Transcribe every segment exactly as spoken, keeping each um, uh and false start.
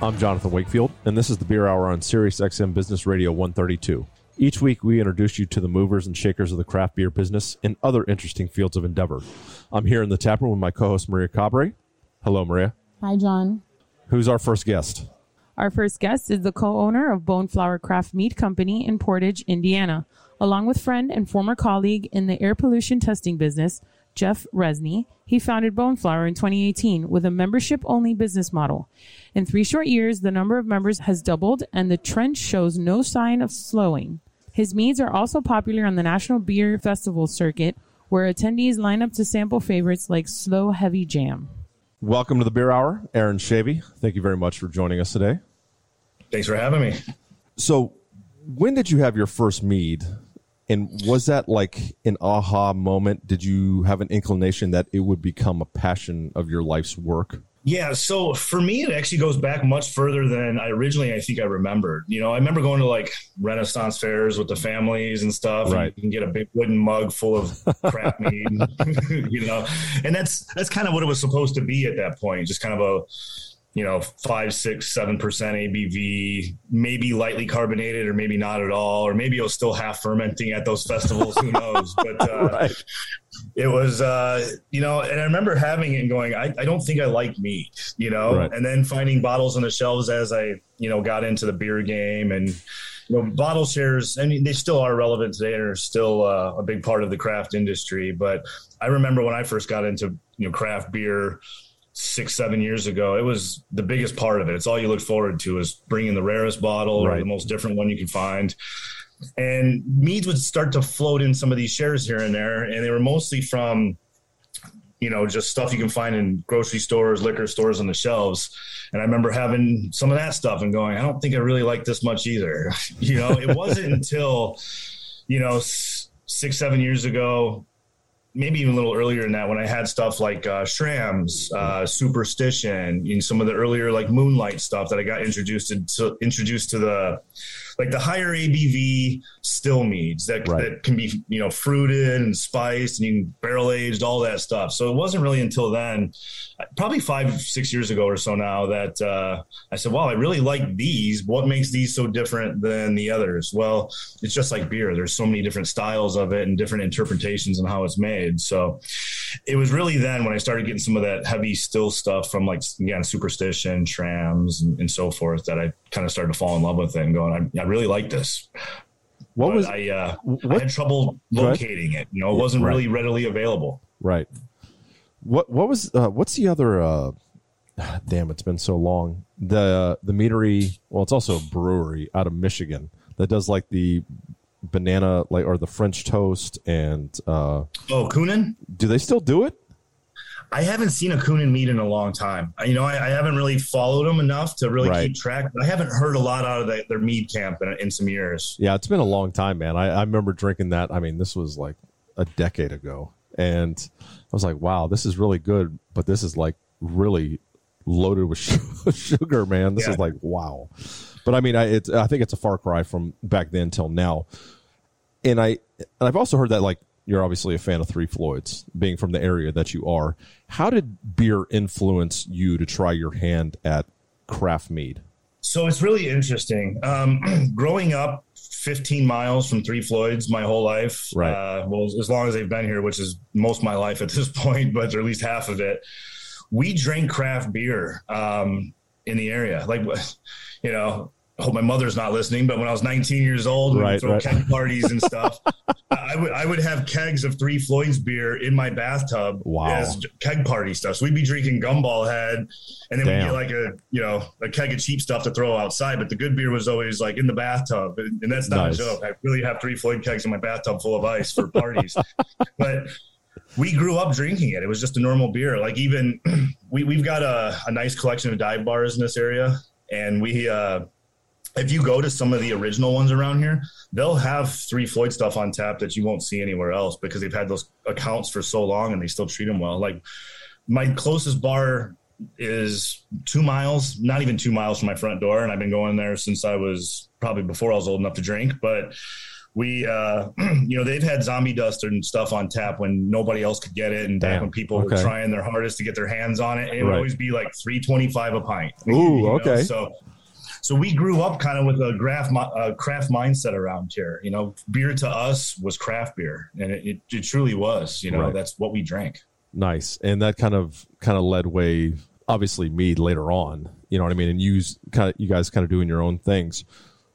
I'm Jonathan Wakefield, and this is the Beer Hour on SiriusXM Business Radio one thirty-two. Each week, we introduce you to the movers and shakers of the craft beer business and other interesting fields of endeavor. I'm here in the taproom with my co-host, Maria Cabre. Hello, Maria. Hi, John. Who's our first guest? Our first guest is the co-owner of Boneflower Craft Mead Company in Portage, Indiana, along with friend and former colleague in the air pollution testing business, Jeff Resney. He founded Boneflower in twenty eighteen with a membership-only business model. In three short years, the number of members has doubled, and the trend shows no sign of slowing. His meads are also popular on the National Beer Festival circuit, where attendees line up to sample favorites like Slow Heavy Jam. Welcome to the Beer Hour, Aaron Schavey. Thank you very much for joining us today. Thanks for having me. So when did you have your first mead? And was that like an aha moment? Did you have an inclination that it would become a passion of your life's work? Yeah, so for me, it actually goes back much further than I originally, I think I remembered. You know, I remember going to like Renaissance fairs with the families and stuff. Right. And you can get a big wooden mug full of crap mead, you know, and that's that's kind of what it was supposed to be at that point. Just kind of a, you know, five, six, seven percent A B V, maybe lightly carbonated or maybe not at all, or maybe it was still half fermenting at those festivals. Who knows? But uh, right. It was, uh, you know, and I remember having it and going, I, I don't think I like mead, you know, right. And then finding bottles on the shelves as I, you know, got into the beer game and, you know, bottle shares. I mean, they still are relevant today and are still uh, a big part of the craft industry. But I remember when I first got into, you know, craft beer six, seven years ago, it was the biggest part of it. It's all you look forward to is bringing the rarest bottle right. or the most different one you can find. And meads would start to float in some of these shares here and there. And they were mostly from, you know, just stuff you can find in grocery stores, liquor stores on the shelves. And I remember having some of that stuff and going, I don't think I really like this much either. You know, it wasn't until, you know, six, seven years ago, maybe even a little earlier than that, when I had stuff like uh, Schramm's, uh, Superstition, you know, some of the earlier like Moonlight stuff that I got introduced to, introduced to the like the higher A B V still meads that, right. that can be, you know, fruited and spiced and you can barrel aged, all that stuff. So it wasn't really until then, probably five, six years ago or so now, that uh, I said, wow, I really like these. What makes these so different than the others? Well, it's just like beer. There's so many different styles of it and different interpretations on how it's made. So it was really then when I started getting some of that heavy still stuff from like, again, Superstition, Schramm's, and, and so forth, that I kind of started to fall in love with it and going, I, I really like this. What but was I, uh, what? I had trouble locating it. You know, it wasn't right. really readily available. Right. What what was uh, what's the other? Uh, damn, it's been so long. The the meadery. Well, it's also a brewery out of Michigan that does like the banana, like, or the French toast and. Uh, oh, Coonan. Do they still do it? I haven't seen a Coonan mead in a long time. You know, I, I haven't really followed them enough to really right. keep track. But I haven't heard a lot out of the, their mead camp in, in some years. Yeah, it's been a long time, man. I, I remember drinking that. I mean, this was like a decade ago. And I was like, wow, this is really good. But this is like really loaded with sugar, man. This yeah. is like, wow. But I mean, I, it's, I think it's a far cry from back then till now. And, I, and I've also heard that, like, you're obviously a fan of Three Floyds, being from the area that you are. How did beer influence you to try your hand at craft mead? So it's really interesting. Um, growing up fifteen miles from Three Floyds my whole life, right. uh, well, as long as they've been here, which is most of my life at this point, but or at least half of it, we drank craft beer um, in the area. Like, you know, I hope my mother's not listening, but when I was nineteen years old, right, we would throw right. keg parties and stuff. I would I would have kegs of Three Floyds beer in my bathtub wow. as keg party stuff. So we'd be drinking Gumball Head, and then Damn. we'd get like a you know a keg of cheap stuff to throw outside. But the good beer was always like in the bathtub, and, and that's not nice. a joke. I really have Three Floyd kegs in my bathtub full of ice for parties. But we grew up drinking it. It was just a normal beer. Like even we we've got a, a nice collection of dive bars in this area, and we. Uh, if you go to some of the original ones around here, they'll have Three Floyd stuff on tap that you won't see anywhere else because they've had those accounts for so long and they still treat them well. Like my closest bar is two miles, not even two miles from my front door. And I've been going there since I was probably before I was old enough to drink, but we, uh, you know, they've had Zombie Dust and stuff on tap when nobody else could get it. And back when people okay. were trying their hardest to get their hands on it, it would right. always be like three twenty-five a pint. Ooh, you know? Okay. So, So we grew up kind of with a craft, uh, craft mindset around here. You know, beer to us was craft beer, and it, it, it truly was. You know, right. that's what we drank. Nice, and that kind of kind of led way, obviously, mead later on. You know what I mean? And you kind of you guys kind of doing your own things.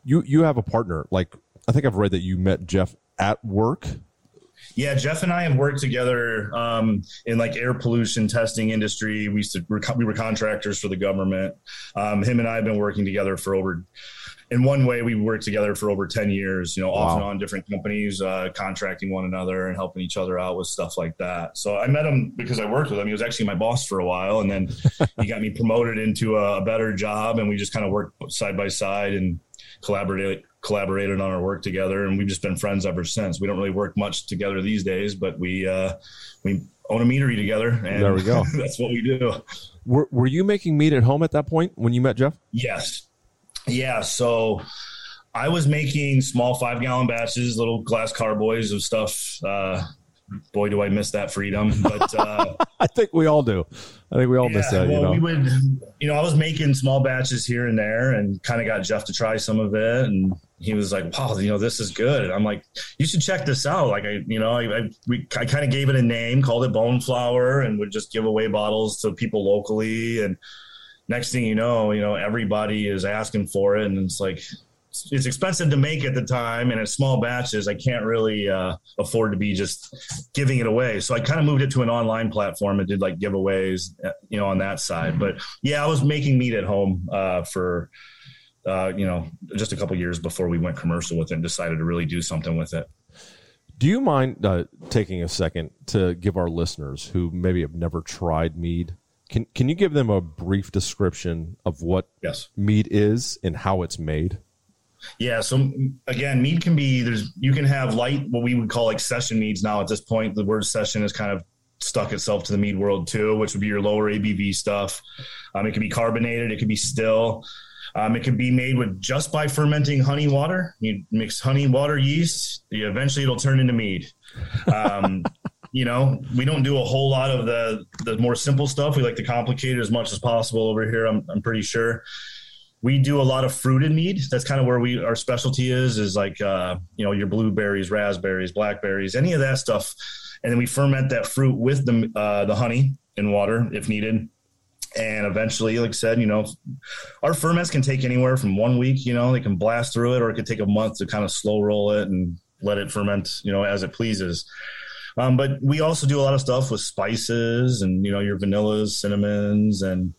You you have a partner. Like I think I've read that you met Jeff at work. Yeah, Jeff and I have worked together um, in like air pollution testing industry. We used to, we were contractors for the government. Um, him and I have been working together for over, in one way, we worked together for over ten years, you know, wow. off and on different companies, uh, contracting one another and helping each other out with stuff like that. So I met him because I worked with him. He was actually my boss for a while. And then he got me promoted into a better job. And we just kind of worked side by side and collaborated. collaborated on our work together, and we've just been friends ever since. We don't really work much together these days, but we uh we own a meadery together, and there we go. That's what we do. Were, were you making mead at home at that point when you met Jeff? Yes. Yeah, so I was making small five gallon batches, little glass carboys of stuff. Uh boy, do I miss that freedom, but uh I think we all do. I think we all yeah, miss that. Well, you know, we would, you know, I was making small batches here and there and kind of got Jeff to try some of it, and he was like, wow, you know, this is good. And I'm like, you should check this out. Like, I, you know, I I, we, I kind of gave it a name, called it Boneflower, and would just give away bottles to people locally. And next thing you know, you know, everybody is asking for it. And it's like, it's, it's expensive to make at the time. And in small batches, I can't really uh, afford to be just giving it away. So I kind of moved it to an online platform and did like giveaways, you know, on that side. But yeah, I was making mead at home uh, for, Uh, you know, just a couple years before we went commercial with it and decided to really do something with it. Do you mind uh, taking a second to give our listeners who maybe have never tried mead, can can you give them a brief description of what yes. mead is and how it's made? Yeah, so again, mead can be, there's you can have light, what we would call like session meads now at this point. The word session is kind of stuck itself to the mead world too, which would be your lower A B V stuff. Um, it can be carbonated, it can be still. Um, it can be made with just by fermenting honey water. You mix honey, water, yeast. You, eventually, it'll turn into mead. Um, you know, we don't do a whole lot of the the more simple stuff. We like to complicate it as much as possible over here. I'm I'm pretty sure we do a lot of fruited mead. That's kind of where we our specialty is. Is like uh, you know, your blueberries, raspberries, blackberries, any of that stuff, and then we ferment that fruit with the uh, the honey and water if needed. And eventually, like I said, you know, our ferments can take anywhere from one week, you know, they can blast through it, or it could take a month to kind of slow roll it and let it ferment, you know, as it pleases. Um, but we also do a lot of stuff with spices and, you know, your vanillas, cinnamons, and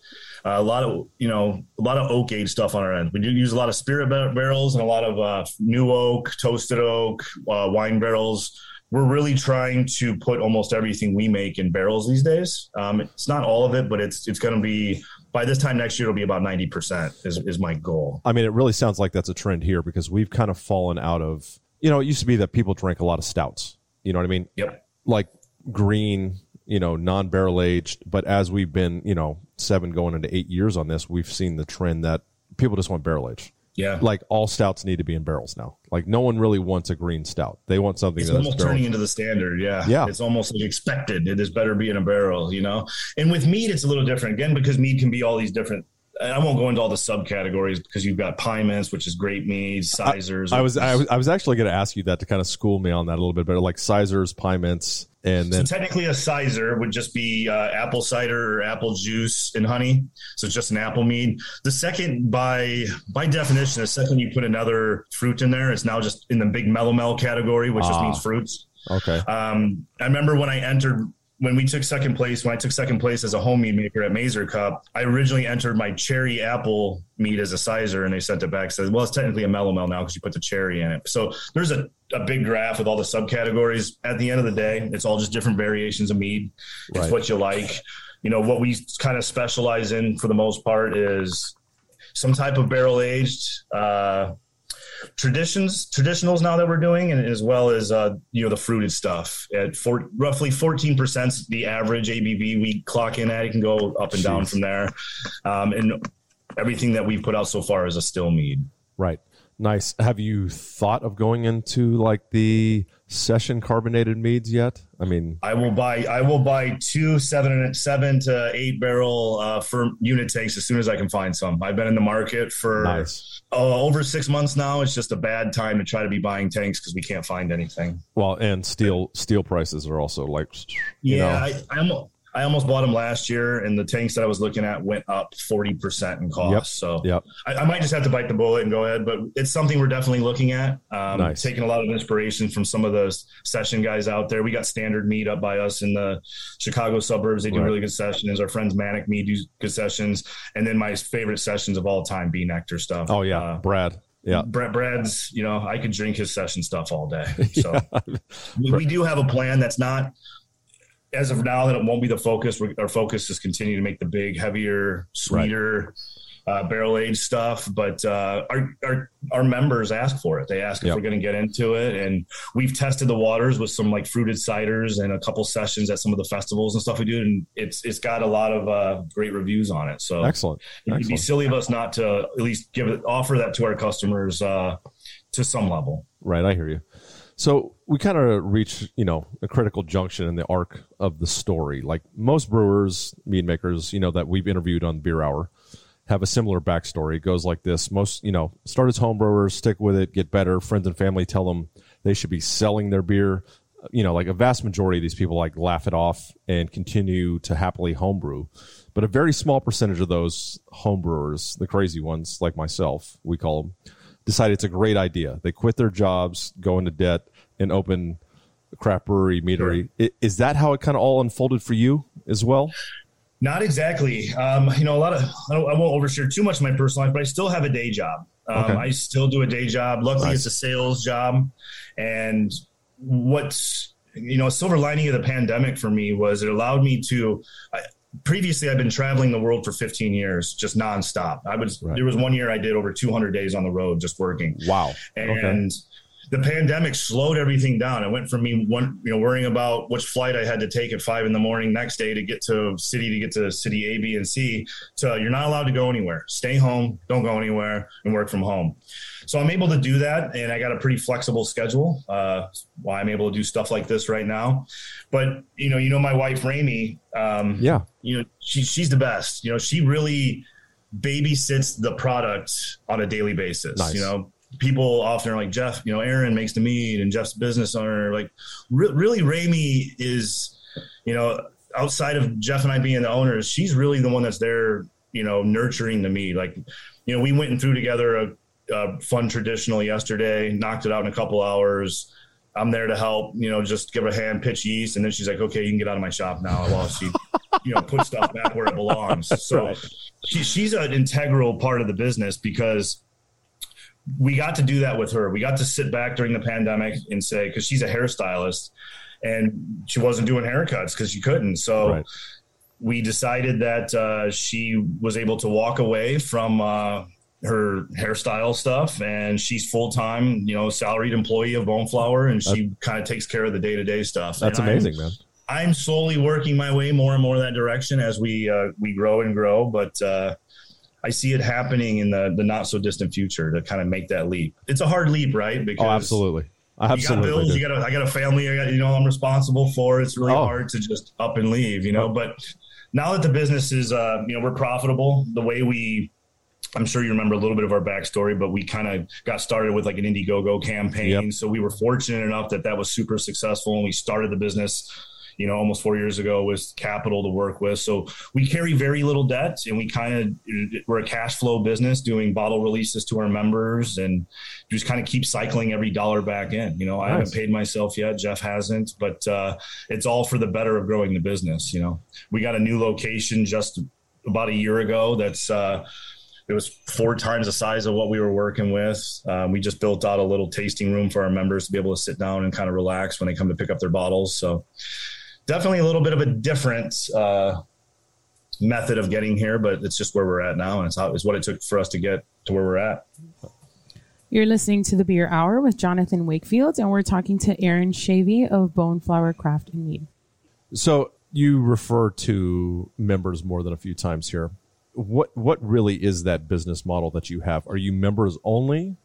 uh, a lot of, you know, a lot of oak aged stuff on our end. We do use a lot of spirit bar- barrels and a lot of uh, new oak, toasted oak, uh, wine barrels. We're really trying to put almost everything we make in barrels these days. Um, it's not all of it, but it's it's going to be, by this time next year, it'll be about ninety percent is, is my goal. I mean, it really sounds like that's a trend here because we've kind of fallen out of, you know, it used to be that people drank a lot of stouts. You know what I mean? Yep. Like green, you know, non-barrel aged. But as we've been, you know, seven going into eight years on this, we've seen the trend that people just want barrel aged. Yeah, like all stouts need to be in barrels now. Like no one really wants a green stout; they want something that's almost turning into the standard. Yeah, yeah, it's almost like expected. It is better be in a barrel, you know. And with mead, it's a little different again because mead can be all these different. And I won't go into all the subcategories because you've got piments, which is grape mead, sizers. I, I was I was I was actually going to ask you that to kind of school me on that a little bit better, like sizers, piments, and then so technically a sizer would just be uh, apple cider or apple juice and honey. So it's just an apple mead. The second, by by definition, the second you put another fruit in there, it's now just in the big melomel category, which ah, just means fruits. Okay. Um, I remember when I entered. When we took second place, when I took second place as a home mead maker at Mazer Cup, I originally entered my cherry apple mead as a sizer, and they sent it back. Said, "Well, it's technically a melomel now because you put the cherry in it." So there's a, a big graph with all the subcategories. At the end of the day, it's all just different variations of mead. It's right. What you like. You know, what we kind of specialize in for the most part is some type of barrel aged uh, traditions, traditionals now that we're doing, and as well as, uh, you know, the fruited stuff at four, roughly fourteen percent, the average A B V we clock in at. It can go up and down Jeez. from there. Um, and everything that we've put out so far is a still mead. Right. Nice. Have you thought of going into like the session carbonated meads yet? I mean, I will buy, I will buy two seven and seven to eight barrel uh, for unit tanks as soon as I can find some. I've been in the market for nice. uh, over six months now. It's just a bad time to try to be buying tanks because we can't find anything. Well, and steel steel prices are also like, you yeah, know. I, I'm. I almost bought them last year, and the tanks that I was looking at went up forty percent in cost. Yep, so yep. I, I might just have to bite the bullet and go ahead, but it's something we're definitely looking at. Um, nice. Taking a lot of inspiration from some of those session guys out there. We got Standard Mead up by us in the Chicago suburbs. They do right. really good sessions. Our friends Manic Mead do good sessions. And then my favorite sessions of all time, B Nectar stuff. Oh, yeah, uh, Brad. Yeah, Brad, Brad's, you know, I could drink his session stuff all day. So yeah. we, we do have a plan that's not – as of now, that it won't be the focus. We're, our focus is continue to make the big, heavier, sweeter, right. uh, barrel-aged stuff. But uh, our, our our members ask for it. They ask yep. if we're going to get into it. And we've tested the waters with some like fruited ciders and a couple sessions at some of the festivals and stuff we do. And it's it's got a lot of uh, great reviews on it. So excellent. Excellent. It'd be silly of us not to at least give it, offer that to our customers uh, to some level. Right, I hear you. So we kind of reach, you know, a critical junction in the arc of the story. Like most brewers, mead makers, you know, that we've interviewed on Beer Hour have a similar backstory. It goes like this. Most, you know, start as home brewers, stick with it, get better. Friends and family tell them they should be selling their beer. You know, like a vast majority of these people like laugh it off and continue to happily homebrew. But a very small percentage of those homebrewers, the crazy ones like myself, we call them, decide it's a great idea. They quit their jobs, go into debt, and open a craft brewery, meadery. Sure. Is that how it kind of all unfolded for you as well? Not exactly. Um, you know, a lot of I, don't, I won't overshare too much of my personal life, but I still have a day job. Um, okay. I still do a day job. Luckily, nice. It's a sales job. And what's you know, a silver lining of the pandemic for me was it allowed me to. I, Previously, I've been traveling the world for fifteen years, just nonstop. I was right. There was one year I did over two hundred days on the road just working. Wow. And okay. the pandemic slowed everything down. It went from me one, you know, worrying about which flight I had to take at five in the morning next day to get to city, to get to city A, B, and C, to you're not allowed to go anywhere. Stay home, don't go anywhere, and work from home. So I'm able to do that, and I got a pretty flexible schedule. Uh, why I'm able to do stuff like this right now. But, you know, you know my wife, Ramey, um, yeah. you know, she, she's the best. You know, she really babysits the product on a daily basis. Nice. You know, people often are like, Jeff, you know, Aaron makes the mead and Jeff's business owner. Like, re- really, Ramey is, you know, outside of Jeff and I being the owners, she's really the one that's there, you know, nurturing the mead. Like, you know, we went and threw together a, Uh, fun traditional yesterday, knocked it out in a couple hours. I'm there to help, you know, just give her a hand, pitch yeast, and then she's like, okay, you can get out of my shop now while she you know put stuff back where it belongs. So right. she, she's an integral part of the business because we got to do that with her. We got to sit back during the pandemic and say, because she's a hairstylist and she wasn't doing haircuts because she couldn't, so right. we decided that uh, she was able to walk away from uh her hairstyle stuff, and she's full-time, you know, salaried employee of Boneflower, and she kind of takes care of the day-to-day stuff. That's and amazing, I'm, man. I'm slowly working my way more and more that direction as we uh, we grow and grow, but uh, I see it happening in the, the not-so-distant future to kind of make that leap. It's a hard leap, right? Because oh, absolutely. absolutely. You got bills, you got a, I got a family, I got, you know, I'm responsible for. It's really oh. hard to just up and leave, you know, oh. but now that the business is, uh, you know, we're profitable, the way we I'm sure you remember a little bit of our backstory, but we kind of got started with like an Indiegogo campaign. Yep. So we were fortunate enough that that was super successful. And we started the business, you know, almost four years ago with capital to work with. So we carry very little debt, and we kind of, we're a cash flow business doing bottle releases to our members, and just kind of keep cycling every dollar back in. You know, nice. I haven't paid myself yet. Jeff hasn't, but uh, it's all for the better of growing the business. You know, we got a new location just about a year ago. That's, uh, it was four times the size of what we were working with. Um, we just built out a little tasting room for our members to be able to sit down and kind of relax when they come to pick up their bottles. So definitely a little bit of a different uh, method of getting here, but it's just where we're at now, and it's, how, it's what it took for us to get to where we're at. You're listening to The Beer Hour with Jonathan Wakefield, and we're talking to Aaron Schavey of Boneflower Craft Mead. So you refer to members more than a few times here. What what really is that business model that you have? Are you members only?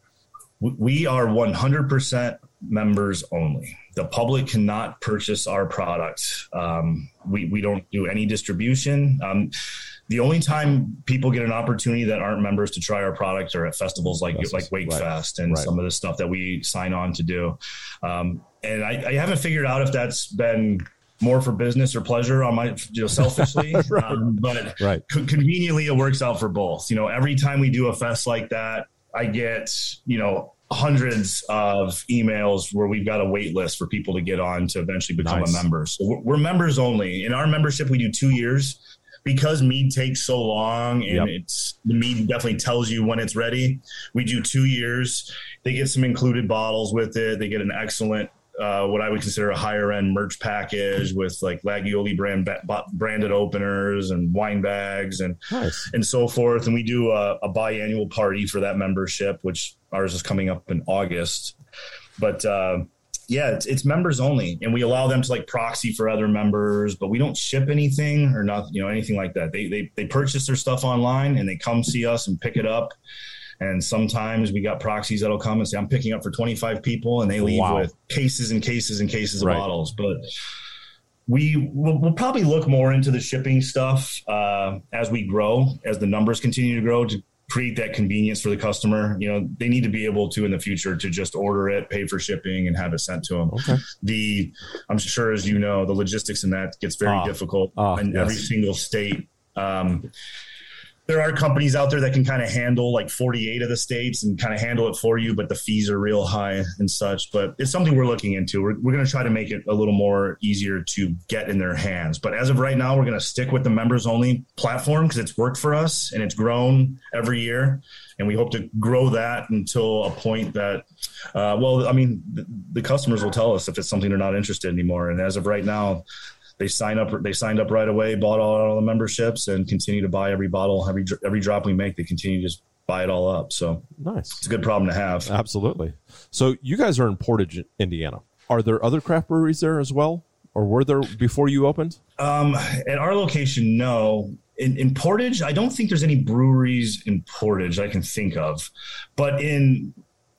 We are one hundred percent members only. The public cannot purchase our product. Um, we, we don't do any distribution. Um, the only time people get an opportunity that aren't members to try our product are at festivals like Festus, like Wakefest, right, and right. some of the stuff that we sign on to do. Um, and I, I haven't figured out if that's been more for business or pleasure on my, you know, selfishly, right. um, but right. co- conveniently it works out for both. You know, every time we do a fest like that, I get, you know, hundreds of emails where we've got a wait list for people to get on to eventually become nice. a member. So we're, we're members only. In our membership, we do two years because mead takes so long, and yep. it's the mead definitely tells you when it's ready. We do two years. They get some included bottles with it. They get an excellent, uh, what I would consider a higher end merch package with like Lagioli brand ba- branded openers and wine bags and, nice. and so forth. And we do a, a biannual party for that membership, which ours is coming up in August, but, uh, yeah, it's, it's members only. And we allow them to like proxy for other members, but we don't ship anything or not, you know, anything like that. They, they, they purchase their stuff online and they come see us and pick it up. And sometimes we got proxies that'll come and say, I'm picking up for twenty-five people, and they leave wow. with cases and cases and cases of right. bottles. But we will we'll probably look more into the shipping stuff uh, as we grow, as the numbers continue to grow, to create that convenience for the customer. You know, they need to be able to in the future to just order it, pay for shipping, and have it sent to them. Okay. The I'm sure, as you know, the logistics in that gets very uh, difficult uh, in yes. every single state. Um, There are companies out there that can kind of handle like forty-eight of the states and kind of handle it for you, but the fees are real high and such. But it's something we're looking into. We're, we're going to try to make it a little more easier to get in their hands. But as of right now, we're going to stick with the members only platform because it's worked for us and it's grown every year. And we hope to grow that until a point that, uh, well, I mean, the, the customers will tell us if it's something they're not interested in anymore. And as of right now, They sign up. They signed up right away, bought all, all the memberships, and continue to buy every bottle, every every drop we make. They continue to just buy it all up. So nice. It's a good problem to have. Absolutely. So you guys are in Portage, Indiana. Are there other craft breweries there as well, or were there before you opened? Um, at our location, no. In, in Portage, I don't think there's any breweries in Portage I can think of, but in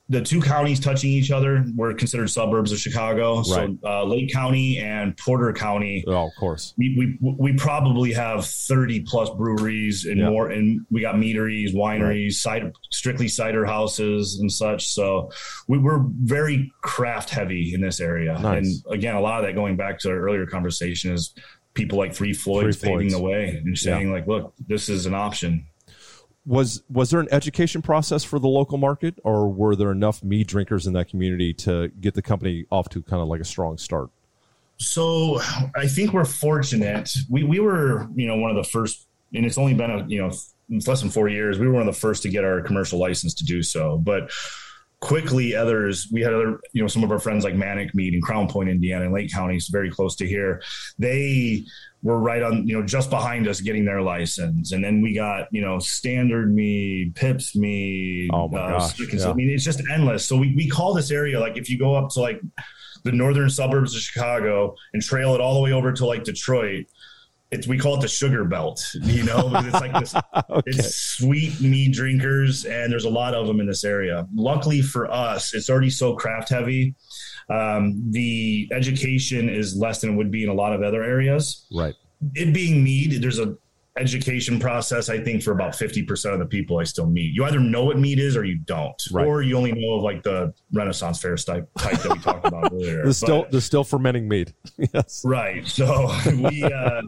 the two counties touching each other were considered suburbs of Chicago. Right. So uh, Lake County and Porter County. Oh, of course. We we, we probably have thirty plus breweries and yeah. more. And we got meaderies, wineries, right. cider, strictly cider houses and such. So we were very craft heavy in this area. Nice. And again, a lot of that going back to our earlier conversation is people like Three Floyds fading away and saying yeah. like, look, this is an option. Was was there an education process for the local market, or were there enough mead drinkers in that community to get the company off to kind of like a strong start? So I think we're fortunate. We we were, you know, one of the first, and it's only been, a, you know, it's less than four years. We were one of the first to get our commercial license to do so. But quickly others, we had other, you know, some of our friends like Manic Mead in Crown Point, Indiana, and Lake County is very close to here. They were right on, you know, just behind us getting their license. And then we got, you know, Standard Mead, Pips Mead. Oh my uh, gosh. Yeah. I mean, it's just endless. So we, we call this area, like if you go up to like the northern suburbs of Chicago and trail it all the way over to like Detroit, it's, we call it the sugar belt, you know, because it's like this, okay. it's sweet mead drinkers. And there's a lot of them in this area. Luckily for us, it's already so craft heavy. Um, the education is less than it would be in a lot of other areas. Right. It being mead, there's a education process, I think, for about fifty percent of the people I still meet. You either know what mead is or you don't. Right. Or you only know of like the Renaissance Fair type, type that we talked about earlier. There's still, there's still fermenting mead. Yes. Right. So we, uh,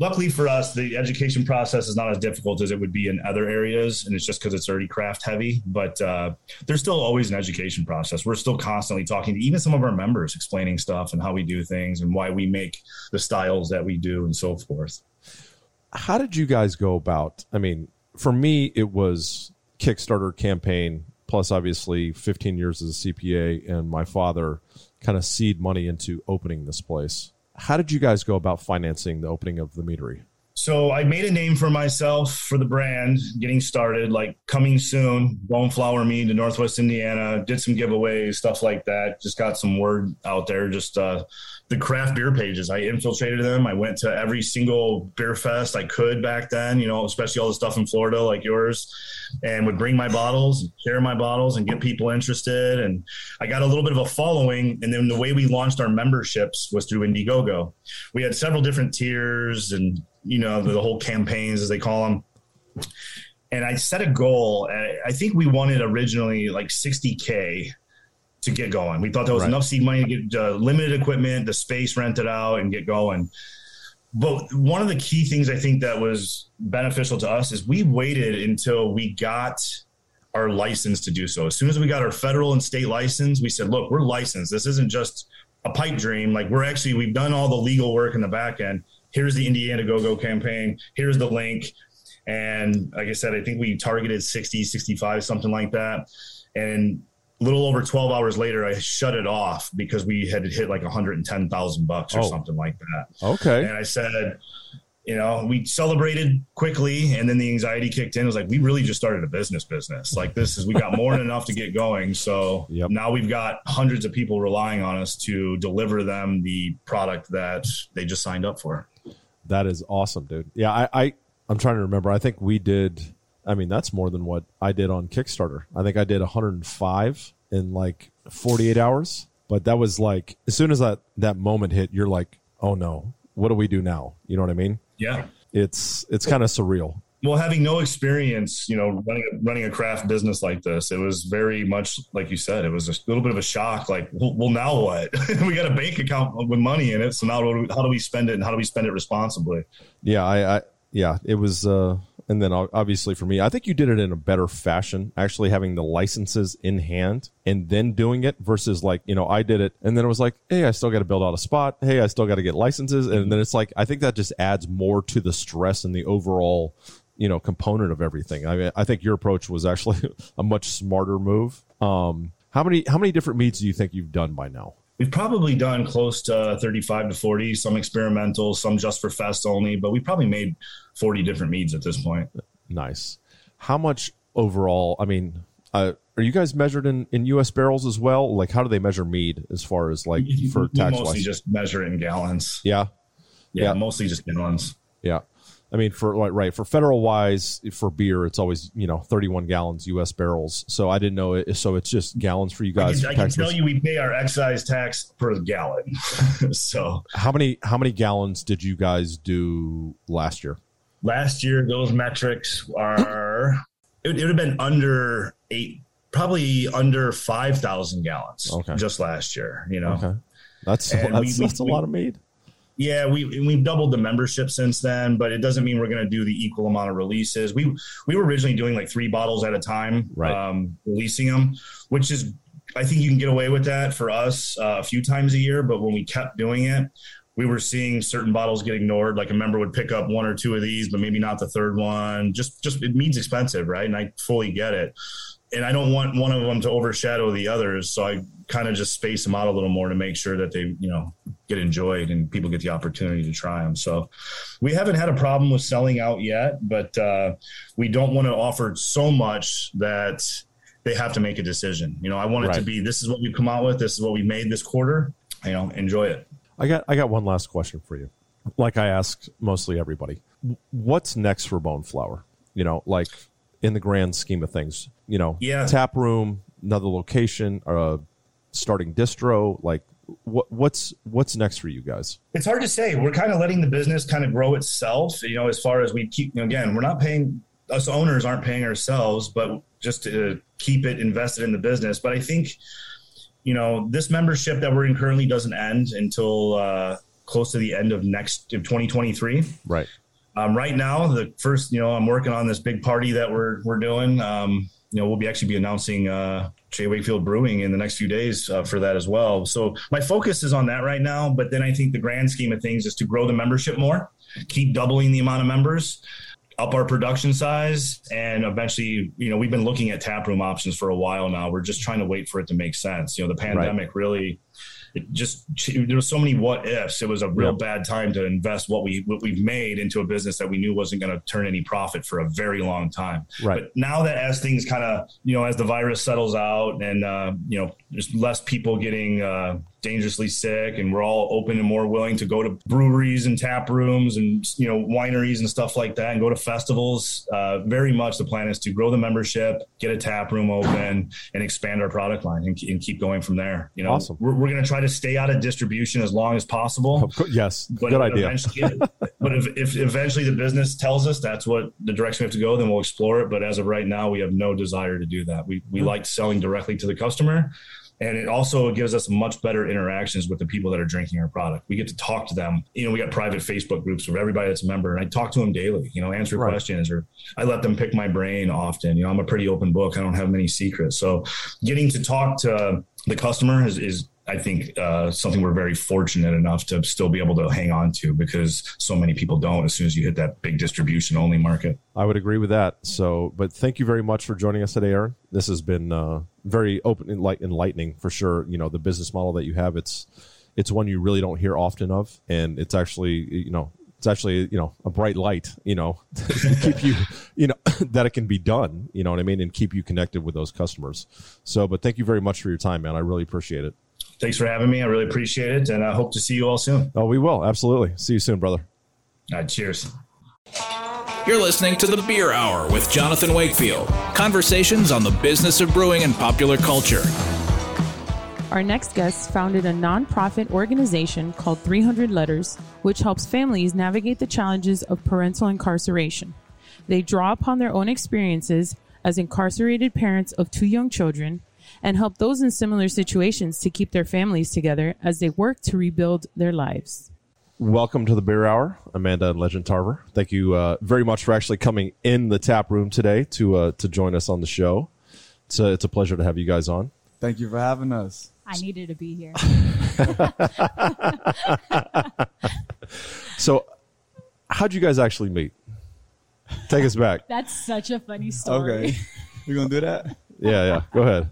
luckily for us, the education process is not as difficult as it would be in other areas, and it's just because it's already craft heavy. But uh, there's still always an education process. We're still constantly talking to even some of our members, explaining stuff and how we do things and why we make the styles that we do and so forth. How did you guys go about? I mean, for me, it was Kickstarter campaign, plus obviously fifteen years as a C P A, and my father kind of seed money into opening this place. How did you guys go about financing the opening of the meadery? So I made a name for myself for the brand, getting started, like coming soon, Boneflower Mead to Northwest Indiana, did some giveaways, stuff like that. Just got some word out there, just uh, the craft beer pages. I infiltrated them. I went to every single beer fest I could back then, you know, especially all the stuff in Florida like yours, and would bring my bottles and share my bottles and get people interested. And I got a little bit of a following. And then the way we launched our memberships was through Indiegogo. We had several different tiers and, you know, the, the whole campaigns, as they call them. And I set a goal. I, I think we wanted originally like sixty K to get going. We thought that was right. enough seed money to get uh, limited equipment, the space rented out, and get going. But one of the key things I think that was beneficial to us is we waited until we got our license to do so. As soon as we got our federal and state license, we said, look, we're licensed. This isn't just a pipe dream. Like, we're actually, we've done all the legal work in the back end. Here's the Indiegogo campaign. Here's the link. And like I said, I think we targeted sixty, sixty-five, something like that. And a little over twelve hours later, I shut it off because we had hit like one hundred ten thousand bucks or oh. something like that. Okay. And I said, you know, we celebrated quickly. And then the anxiety kicked in. It was like, we really just started a business business. Like, this is, we got more than enough to get going. So yep. now we've got hundreds of people relying on us to deliver them the product that they just signed up for. That is awesome, dude. Yeah, I, I, I'm trying to remember. I think we did, I mean, that's more than what I did on Kickstarter. I think I did one hundred five in like forty-eight hours. But that was like, as soon as that, that moment hit, you're like, oh no, what do we do now? You know what I mean? Yeah. It's it's kind of surreal. Well, having no experience, you know, running a, running a craft business like this, it was very much like you said. It was a little bit of a shock. Like, well, well now what? We got a bank account with money in it, so now how do we spend it, and how do we spend it responsibly? Yeah, I, I yeah, it was, uh, and then obviously for me, I think you did it in a better fashion, actually having the licenses in hand and then doing it versus like, you know, I did it and then it was like, hey, I still got to build out a spot. Hey, I still got to get licenses, and then it's like, I think that just adds more to the stress and the overall, you know, component of everything. I mean, I think your approach was actually a much smarter move. Um, how many how many different meads do you think you've done by now? We've probably done close to thirty-five to forty, some experimental, some just for fest only, but we probably made forty different meads at this point. Nice. How much overall, I mean, uh, are you guys measured in, in U S barrels as well? Like, how do they measure mead as far as like for tax-wise? We mostly just measure in gallons. Yeah. Yeah, yeah. Mostly just gallons. Yeah. I mean, for like, right, for federal wise, for beer, it's always, you know, thirty-one gallons U S barrels. So I didn't know it. So it's just gallons for you guys. I can, I can tell you, we pay our excise tax per gallon. So how many, how many gallons did you guys do last year? Last year, those metrics are, it, it would have been under eight, probably under five thousand gallons okay. just last year, you know, okay. that's, that's, we, that's we, a lot of mead. Yeah, we we've doubled the membership since then, but it doesn't mean we're going to do the equal amount of releases. We we were originally doing like three bottles at a time, right. um, releasing them, which is, I think you can get away with that for us uh, a few times a year. But when we kept doing it, we were seeing certain bottles get ignored. Like a member would pick up one or two of these, but maybe not the third one. Just just it means expensive, right? And I fully get it. And I don't want one of them to overshadow the others. So I kind of just space them out a little more to make sure that they, you know, get enjoyed and people get the opportunity to try them. So we haven't had a problem with selling out yet, but uh, we don't want to offer so much that they have to make a decision. You know, I want it right. to be, this is what we've come out with. This is what we made this quarter. You know, enjoy it. I got, I got one last question for you. Like I asked mostly everybody, what's next for Boneflower? You know, like in the grand scheme of things, you know, yeah. tap room, another location, uh, starting distro, like what, what's, what's next for you guys? It's hard to say. We're kind of letting the business kind of grow itself, you know, as far as we keep, again, we're not paying, us owners aren't paying ourselves, but just to keep it invested in the business. But I think, you know, this membership that we're in currently doesn't end until, uh, close to the end of next of twenty twenty-three. Right. Um, right now, the first, you know, I'm working on this big party that we're we're doing. Um, you know, we'll be actually be announcing uh, J Wakefield Brewing in the next few days uh, for that as well. So my focus is on that right now. But then I think the grand scheme of things is to grow the membership more, keep doubling the amount of members, up our production size, and eventually, you know, we've been looking at taproom options for a while now. We're just trying to wait for it to make sense. You know, the pandemic right. really – it just there were so many what ifs. It was a real yep. bad time to invest what we what we've made into a business that we knew wasn't going to turn any profit for a very long time. Right. But now that as things kind of, you know, as the virus settles out and uh, you know, there's less people getting uh, dangerously sick, and we're all open and more willing to go to breweries and tap rooms and, you know, wineries and stuff like that, and go to festivals. Uh, very much the plan is to grow the membership, get a tap room open, and expand our product line and, and keep going from there. You know, awesome. we're, we're going to try to stay out of distribution as long as possible. Yes. But good idea. Eventually, but if, if eventually the business tells us that's what the direction we have to go, then we'll explore it. But as of right now, we have no desire to do that. We, we mm-hmm. like selling directly to the customer. And it also gives us much better interactions with the people that are drinking our product. We get to talk to them. You know, we got private Facebook groups with everybody that's a member. And I talk to them daily, you know, answer right. questions, or I let them pick my brain often. You know, I'm a pretty open book. I don't have many secrets. So getting to talk to the customer is, is I think, uh, something we're very fortunate enough to still be able to hang on to, because so many people don't as soon as you hit that big distribution only market. I would agree with that. So, but thank you very much for joining us today, Aaron. This has been uh, very open and light enlightening for sure. You know, the business model that you have, it's it's one you really don't hear often of, and it's actually, you know, it's actually, you know, a bright light, you know, to keep you, you know, that it can be done, you know what I mean, and keep you connected with those customers. So, but thank you very much for your time, man. I really appreciate it. Thanks for having me. I really appreciate it, and I hope to see you all soon. Oh, we will. Absolutely. See you soon, brother. All right, cheers. You're listening to The Beer Hour with Jonathan Wakefield. Conversations on the business of brewing and popular culture. Our next guest founded a nonprofit organization called three hundred Letters, which helps families navigate the challenges of parental incarceration. They draw upon their own experiences as incarcerated parents of two young children, and help those in similar situations to keep their families together as they work to rebuild their lives. Welcome to the Beer Hour, Amanda and Legend Tarver. Thank you uh, very much for actually coming in the tap room today to uh, to join us on the show. It's a, it's a pleasure to have you guys on. Thank you for having us. I needed to be here. So, how'd you guys actually meet? Take us back. That's such a funny story. Okay, we're gonna do that. Yeah, yeah. Go ahead.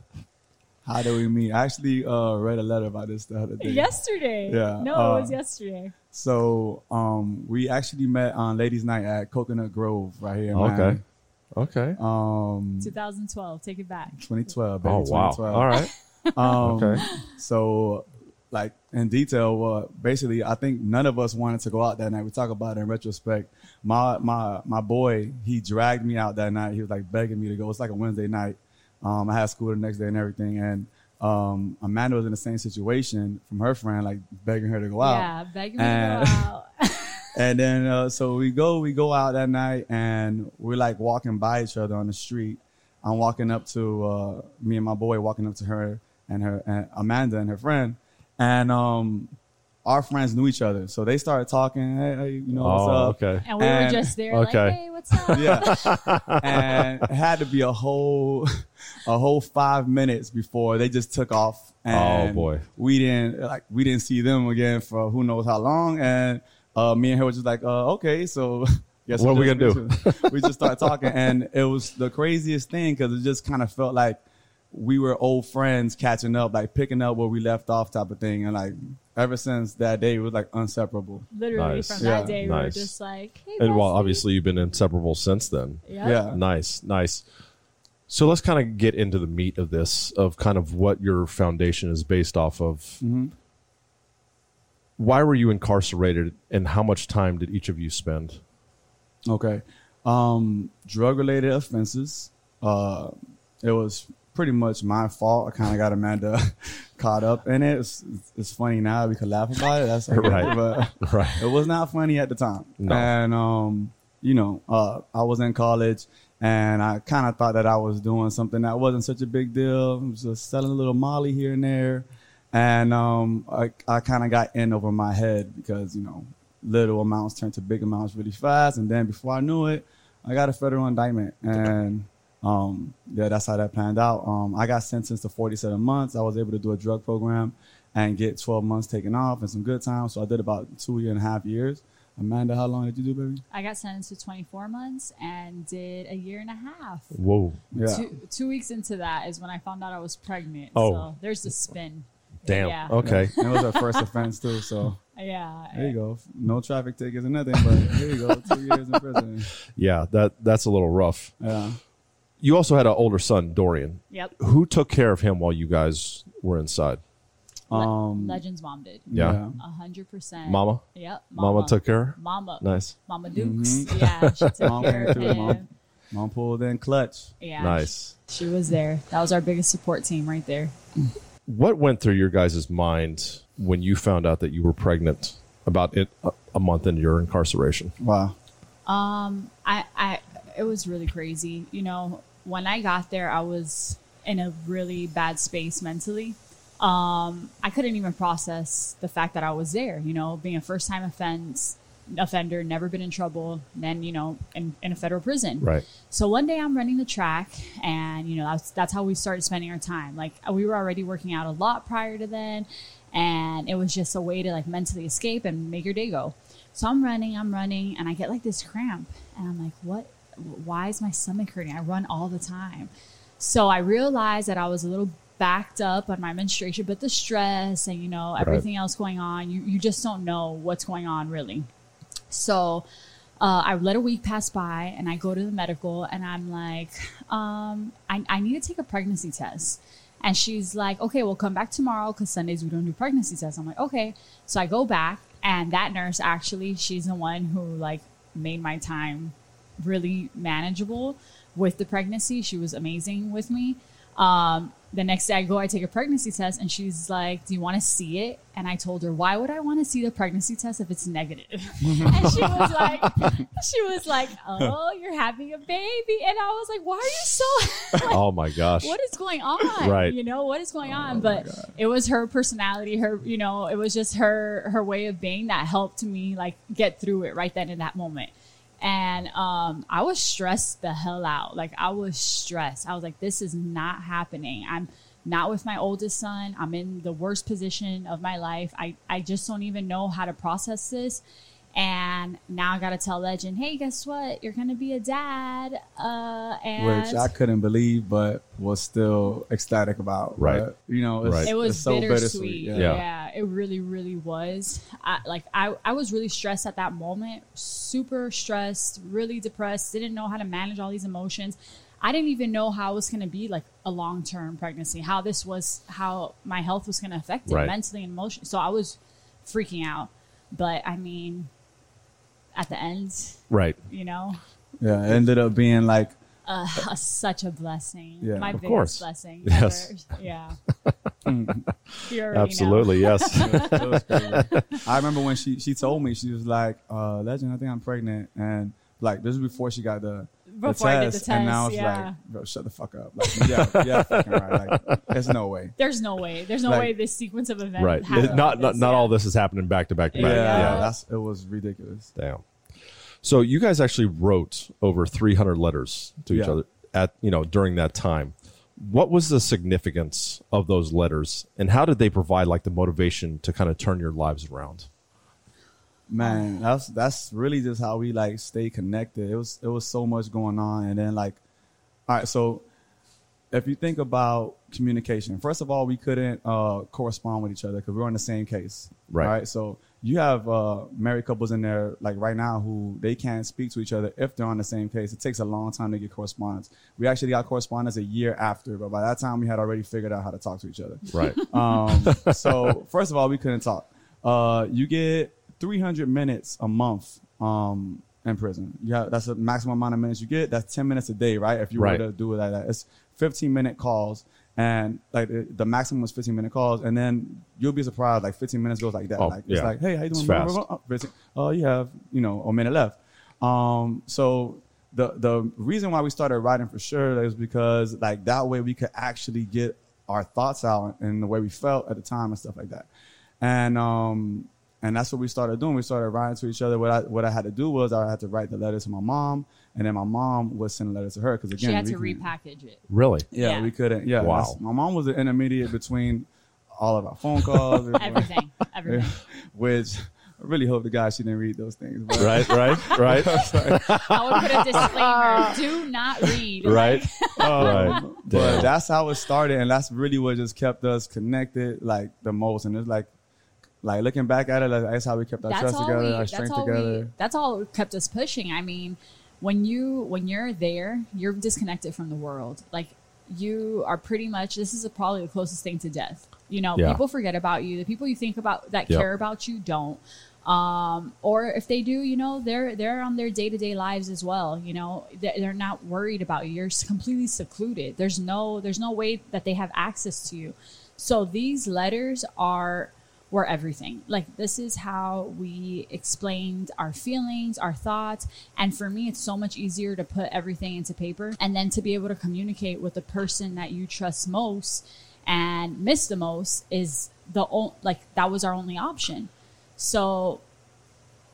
How do we meet? I actually uh, read a letter about this the other day. Yesterday. Yeah. No, uh, it was yesterday. So um, we actually met on Ladies' Night at Coconut Grove right here in Miami. Okay. Okay. Um, twenty twelve. Take it back. twenty twelve. Baby, oh, wow. twenty twelve. All right. Um, okay. So, like, in detail, uh, basically, I think none of us wanted to go out that night. We talk about it in retrospect. My, my, my boy, he dragged me out that night. He was, like, begging me to go. It's like a Wednesday night. Um, I had school the next day and everything, and um, Amanda was in the same situation from her friend, like begging her to go out. Yeah, begging and, me to go out. And then, uh, so we go, we go out that night, and we're like walking by each other on the street. I'm walking up to uh, me and my boy, walking up to her and her and Amanda and her friend, and um, our friends knew each other, so they started talking. Hey, hey you know oh, what's up? Okay. And we and, were just there, okay. like, hey, what's up? Yeah, and it had to be a whole. A whole five minutes before they just took off, and oh boy, we didn't like we didn't see them again for who knows how long. And uh, me and her was just like, uh, okay, so guess what are we gonna do? We just started talking, and it was the craziest thing because it just kind of felt like we were old friends catching up, like picking up where we left off, type of thing. And like ever since that day, it was like inseparable. Literally nice. From yeah. that day, nice. We were just like, hey, and well, obviously you've been inseparable since then. Yeah, yeah. nice, nice. So let's kind of get into the meat of this, of kind of what your foundation is based off of. Mm-hmm. Why were you incarcerated, and how much time did each of you spend? Okay. Um, drug-related offenses. Uh, it was pretty much my fault. I kind of got Amanda caught up in it. It's, it's funny now. We could laugh about it. That's okay. Right. But right. It was not funny at the time. No. And, um, you know, uh, I was in college. And I kind of thought that I was doing something that wasn't such a big deal. I was just selling a little Molly here and there. And um, I, I kind of got in over my head because, you know, little amounts turned to big amounts really fast. And then before I knew it, I got a federal indictment. And, um, yeah, that's how that panned out. Um, I got sentenced to forty-seven months. I was able to do a drug program and get twelve months taken off and some good time. So I did about two and a half years. Amanda, how long did you do, baby? I got sentenced to twenty-four months and did a year and a half. Whoa. Yeah. Two, two weeks into that is when I found out I was pregnant. Oh. So there's the spin. Damn. Yeah. Okay. That was our first offense too. So yeah, there you go. No traffic tickets or nothing, but here you go. Two years in prison. Yeah, that that's a little rough. Yeah. You also had an older son, Dorian. Yep. Who took care of him while you guys were inside? Um, Legend's mom did. Yeah. A hundred percent. Mama? Yep. Mama. Mama took care? Mama. Nice. Mama Dukes. Mm-hmm. Yeah, she took mom care. Too, mom. mom pulled in clutch. Yeah. Nice. She, she was there. That was our biggest support team right there. What went through your guys' mind when you found out that you were pregnant about it a, a month into your incarceration? Wow. Um, I, I, it was really crazy. You know, when I got there, I was in a really bad space mentally. Um, I couldn't even process the fact that I was there, you know, being a first time offense offender, never been in trouble. And then, you know, in, in a federal prison. Right. So one day I'm running the track and, you know, that's, that's how we started spending our time. Like we were already working out a lot prior to then. And it was just a way to like mentally escape and make your day go. So I'm running, I'm running and I get like this cramp and I'm like, what, why is my stomach hurting? I run all the time. So I realized that I was a little backed up on my menstruation, but the stress and, you know, everything right. else going on, you, you just don't know what's going on really. So uh, I let a week pass by and I go to the medical and I'm like, um, I, I need to take a pregnancy test. And she's like, okay, we'll come back tomorrow because Sundays we don't do pregnancy tests. I'm like, okay. So I go back and that nurse actually, she's the one who like made my time really manageable with the pregnancy. She was amazing with me. Um, the next day I go, I take a pregnancy test and she's like, do you want to see it? And I told her, why would I want to see the pregnancy test if it's negative? And she was like, she was like, oh, you're having a baby. And I was like, why are you so, like, oh my gosh, what is going on? Right. You know, what is going oh on? But God. It was her personality, her, you know, it was just her, her way of being that helped me like get through it right then in that moment. And um, I was stressed the hell out. Like, I was stressed. I was like, this is not happening. I'm not with my oldest son. I'm in the worst position of my life. I, I just don't even know how to process this. And now I got to tell Legend, hey, guess what? You're going to be a dad. Uh, and Which I couldn't believe, but was still ecstatic about. Right. But, you know, it's, right. it was it's so bittersweet. bittersweet. Yeah. Yeah. yeah, it really, really was. I, like, I, I was really stressed at that moment, super stressed, really depressed, didn't know how to manage all these emotions. I didn't even know how it was going to be like a long-term pregnancy, how this was, how my health was going to affect it right. mentally and emotionally. So I was freaking out. But, I mean... at the end, right? You know, yeah, it ended up being like uh, uh, such a blessing. Yeah, my of biggest course. blessing. Yes, ever. yeah. Absolutely, yes. Yeah, I remember when she she told me she was like, uh, "Legend, I think I'm pregnant," and like this was before she got the, the test, I did the test, and now it's yeah. like, bro, shut the fuck up. Like, yeah, yeah, fucking right. Like, there's no way. There's no way. There's no like, way this sequence of events. Right. Happened not like not, not yeah. all this is happening back to back to back. Yeah, yeah. yeah. That's, it was ridiculous. Damn. So you guys actually wrote over three hundred letters to yeah. each other at you know during that time. What was the significance of those letters, and how did they provide like the motivation to kind of turn your lives around? Man, that's that's really just how we like stay connected. It was it was so much going on, and then like, all right. So, if you think about communication, first of all, we couldn't uh, correspond with each other because we were in the same case, right? right? So you have uh, married couples in there like right now who they can't speak to each other if they're on the same case. It takes a long time to get correspondence. We actually got correspondence a year after, but by that time we had already figured out how to talk to each other, right? Um, so first of all, we couldn't talk. Uh, you get three hundred minutes a month um, in prison. Yeah, that's the maximum amount of minutes you get. That's ten minutes a day, right? If you right. were to do it like that. It's fifteen-minute calls, and like it, the maximum was fifteen-minute calls, and then you'll be surprised, like fifteen minutes goes like that. Oh, like yeah. It's like, hey, how you doing? It's fast. Oh, you have, you know, a minute left. Um, so the, the reason why we started writing for sure is because like that way we could actually get our thoughts out and the way we felt at the time and stuff like that. And... um And that's what we started doing. We started writing to each other. What I what I had to do was I had to write the letters to my mom, and then my mom was sending letters to her because again, she had to repackage it. Really? Yeah, yeah. we couldn't. Yeah, wow. My mom was the intermediate between all of our phone calls, everything, everything. Which I really hope to God she didn't read those things. But. Right, right, right. I would put a disclaimer: do not read. Right. Like, Right. But Damn. that's how it started, and that's really what just kept us connected, like, the most. And it's like, like looking back at it, like, that's how we kept our that's trust together, we, our strength together. We, that's all kept us pushing. I mean, when you when you're there, you're disconnected from the world. Like, you are pretty much, this is a, probably the closest thing to death. You know, yeah. people forget about you. The people you think about that yep. care about you don't. Um, or if they do, you know, they're they're on their day-to-day lives as well. You know, they're not worried about you. You're completely secluded. There's no there's no way that they have access to you. So these letters are were everything. Like, this is how we explained our feelings, our thoughts. And for me, it's so much easier to put everything into paper and then to be able to communicate with the person that you trust most and miss the most is the o- like that was our only option. So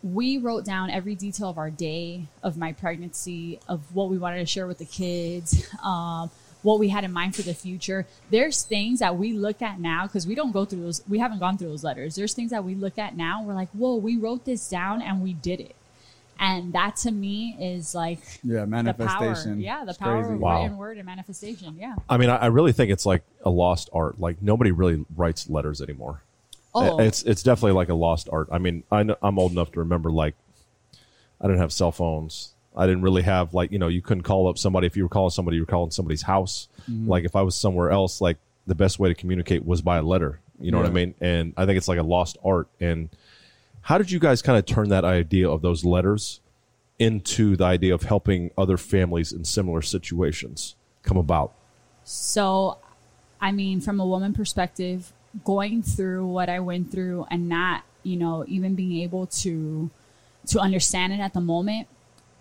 we wrote down every detail of our day, of my pregnancy, of what we wanted to share with the kids, um, what we had in mind for the future. There's things that we look at now because we don't go through those. We haven't gone through those letters. There's things that we look at now. We're like, whoa, we wrote this down and we did it. And that to me is like yeah, manifestation. The power. Yeah, the it's power crazy. Of wow. written word and manifestation. Yeah. I mean, I, I really think it's like a lost art. Like, nobody really writes letters anymore. Oh. It's it's definitely like a lost art. I mean, I know, I'm old enough to remember, like, I didn't have cell phones. I didn't really have, like, you know, you couldn't call up somebody. If you were calling somebody, you were calling somebody's house. Mm-hmm. Like, if I was somewhere else, like, the best way to communicate was by a letter. You know yeah. what I mean? And I think it's like a lost art. And how did you guys kind of turn that idea of those letters into the idea of helping other families in similar situations come about? So, I mean, from a woman perspective, going through what I went through and not, you know, even being able to to understand it at the moment,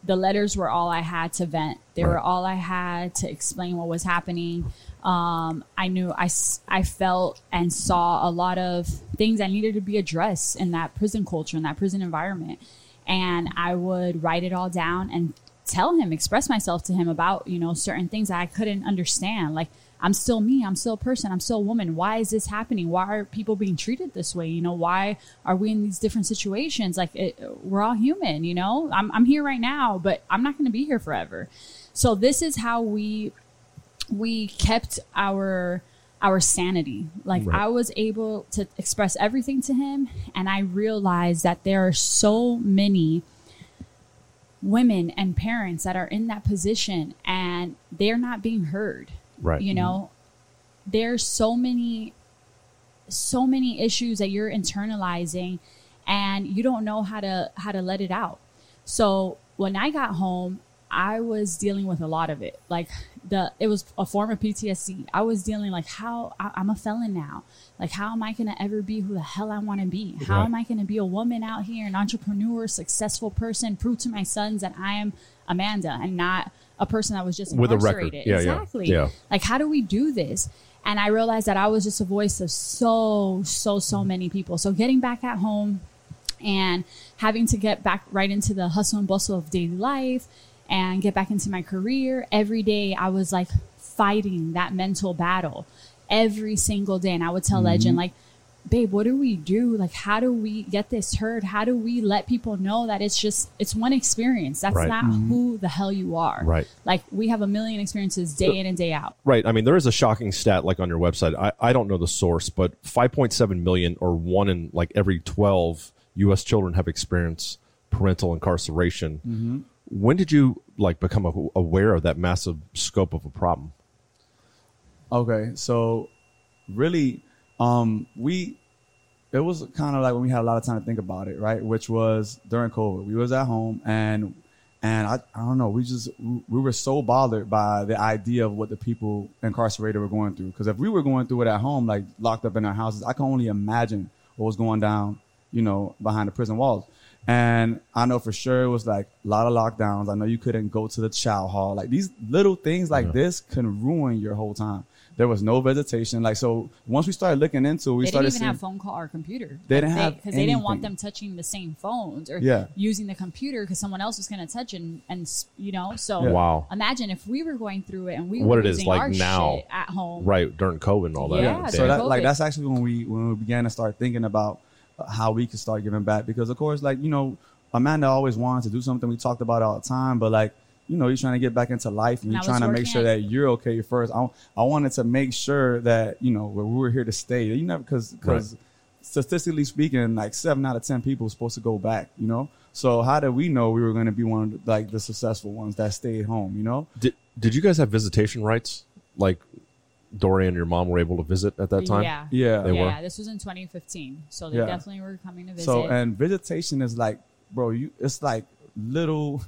the letters were all I had to vent. They right. were all I had to explain what was happening. Um, I knew I, I felt and saw a lot of things that needed to be addressed in that prison culture, in that prison environment. And I would write it all down and tell him, express myself to him about, you know, certain things that I couldn't understand. Like, I'm still me. I'm still a person. I'm still a woman. Why is this happening? Why are people being treated this way? You know, why are we in these different situations? Like, it, we're all human, you know, I'm I'm here right now, but I'm not going to be here forever. So this is how we, we kept our, our sanity. Like right. I was able to express everything to him. And I realized that there are so many women and parents that are in that position and they're not being heard. Right. You know, mm-hmm. there's so many, so many issues that you're internalizing and you don't know how to, how to let it out. So when I got home, I was dealing with a lot of it. Like the, it was a form of P T S D. I was dealing like how I, I'm a felon now. Like, how am I going to ever be who the hell I want to be? How right. am I going to be a woman out here, an entrepreneur, successful person, prove to my sons that I am Amanda and not a person that was just with a record. Yeah, exactly. Yeah, yeah. Like, how do we do this? And I realized that I was just a voice of so, so, so many people. So getting back at home and having to get back right into the hustle and bustle of daily life and get back into my career every day, I was like fighting that mental battle every single day. And I would tell mm-hmm. Legend, like, babe, what do we do? Like, how do we get this heard? How do we let people know that it's just, it's one experience. That's right. not mm-hmm. who the hell you are. Right. Like, we have a million experiences day so, in and day out. Right. I mean, there is a shocking stat, like, on your website. I, I don't know the source, but five point seven million or one in like every twelve U S children have experienced parental incarceration. Mm-hmm. When did you like become a, aware of that massive scope of a problem? Okay. So really, Um, we, it was kind of like when we had a lot of time to think about it, right? Which was during COVID. We was at home and, and I, I don't know, we just, we were so bothered by the idea of what the people incarcerated were going through. Cause if we were going through it at home, like locked up in our houses, I can only imagine what was going down, you know, behind the prison walls. And I know for sure it was like a lot of lockdowns. I know you couldn't go to the chow hall. Like these little things like yeah. this can ruin your whole time. There was no visitation. Like, so once we started looking into it, we they started seeing. They didn't even have phone call or computer. They like didn't they, have Because they didn't want them touching the same phones or yeah. using the computer because someone else was going to touch it. And, and, you know, so yeah. wow. imagine if we were going through it and we what were it using is like our now, shit at home. Right, during COVID and all that. Yeah, so that, like, that's actually when we, when we began to start thinking about how we could start giving back. Because, of course, like, you know, Amanda always wanted to do something. We talked about it all the time. But, like, you know, you're trying to get back into life and, and you're trying to make sure that you're okay first. I, I wanted to make sure that, you know, we were here to stay. You never, because because right. statistically speaking, like seven out of ten people are supposed to go back, you know. So how did we know we were going to be one of the, like the successful ones that stayed home, you know? Did Did you guys have visitation rights? Like Dorian and your mom were able to visit at that time? Yeah. Yeah. They yeah, were. This was in twenty fifteen. So they yeah. definitely were coming to visit. So, and visitation is like, bro, you it's like little...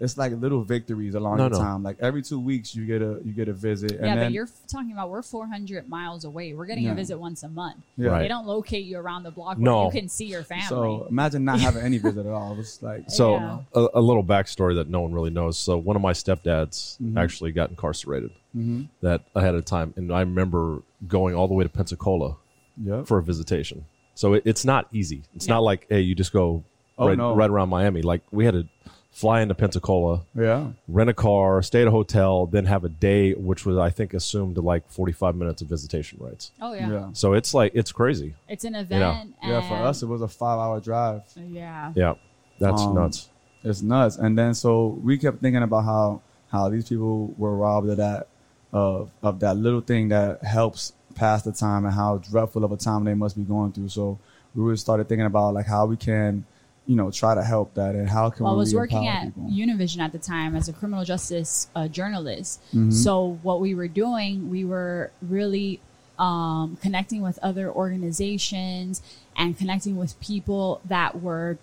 It's like little victories along no, the no. time. Like every two weeks, you get a you get a visit. And yeah, then, but you're talking about we're four hundred miles away. We're getting yeah. a visit once a month. Yeah. Right. They don't locate you around the block where no. you can see your family. So imagine not having any visit at all. It's like so yeah. a, a little backstory that no one really knows. So one of my stepdads mm-hmm. actually got incarcerated mm-hmm. that ahead of time, and I remember going all the way to Pensacola yep. for a visitation. So it, it's not easy. It's yeah. not like hey, you just go oh, right, no. right around Miami. Like we had to fly into Pensacola, yeah. rent a car, stay at a hotel, then have a day, which was, I think, assumed to like forty-five minutes of visitation rights. Oh, yeah. yeah. So it's like, it's crazy. It's an event. You know? and yeah, for us, it was a five-hour drive. Yeah. Yeah. That's um, nuts. It's nuts. And then so we kept thinking about how, how these people were robbed of that, of, of that little thing that helps pass the time and how dreadful of a time they must be going through. So we really started thinking about like how we can, you know, try to help that and how can well, we I was working at people? Univision at the time as a criminal justice uh, journalist. Mm-hmm. So what we were doing, we were really um, connecting with other organizations and connecting with people that were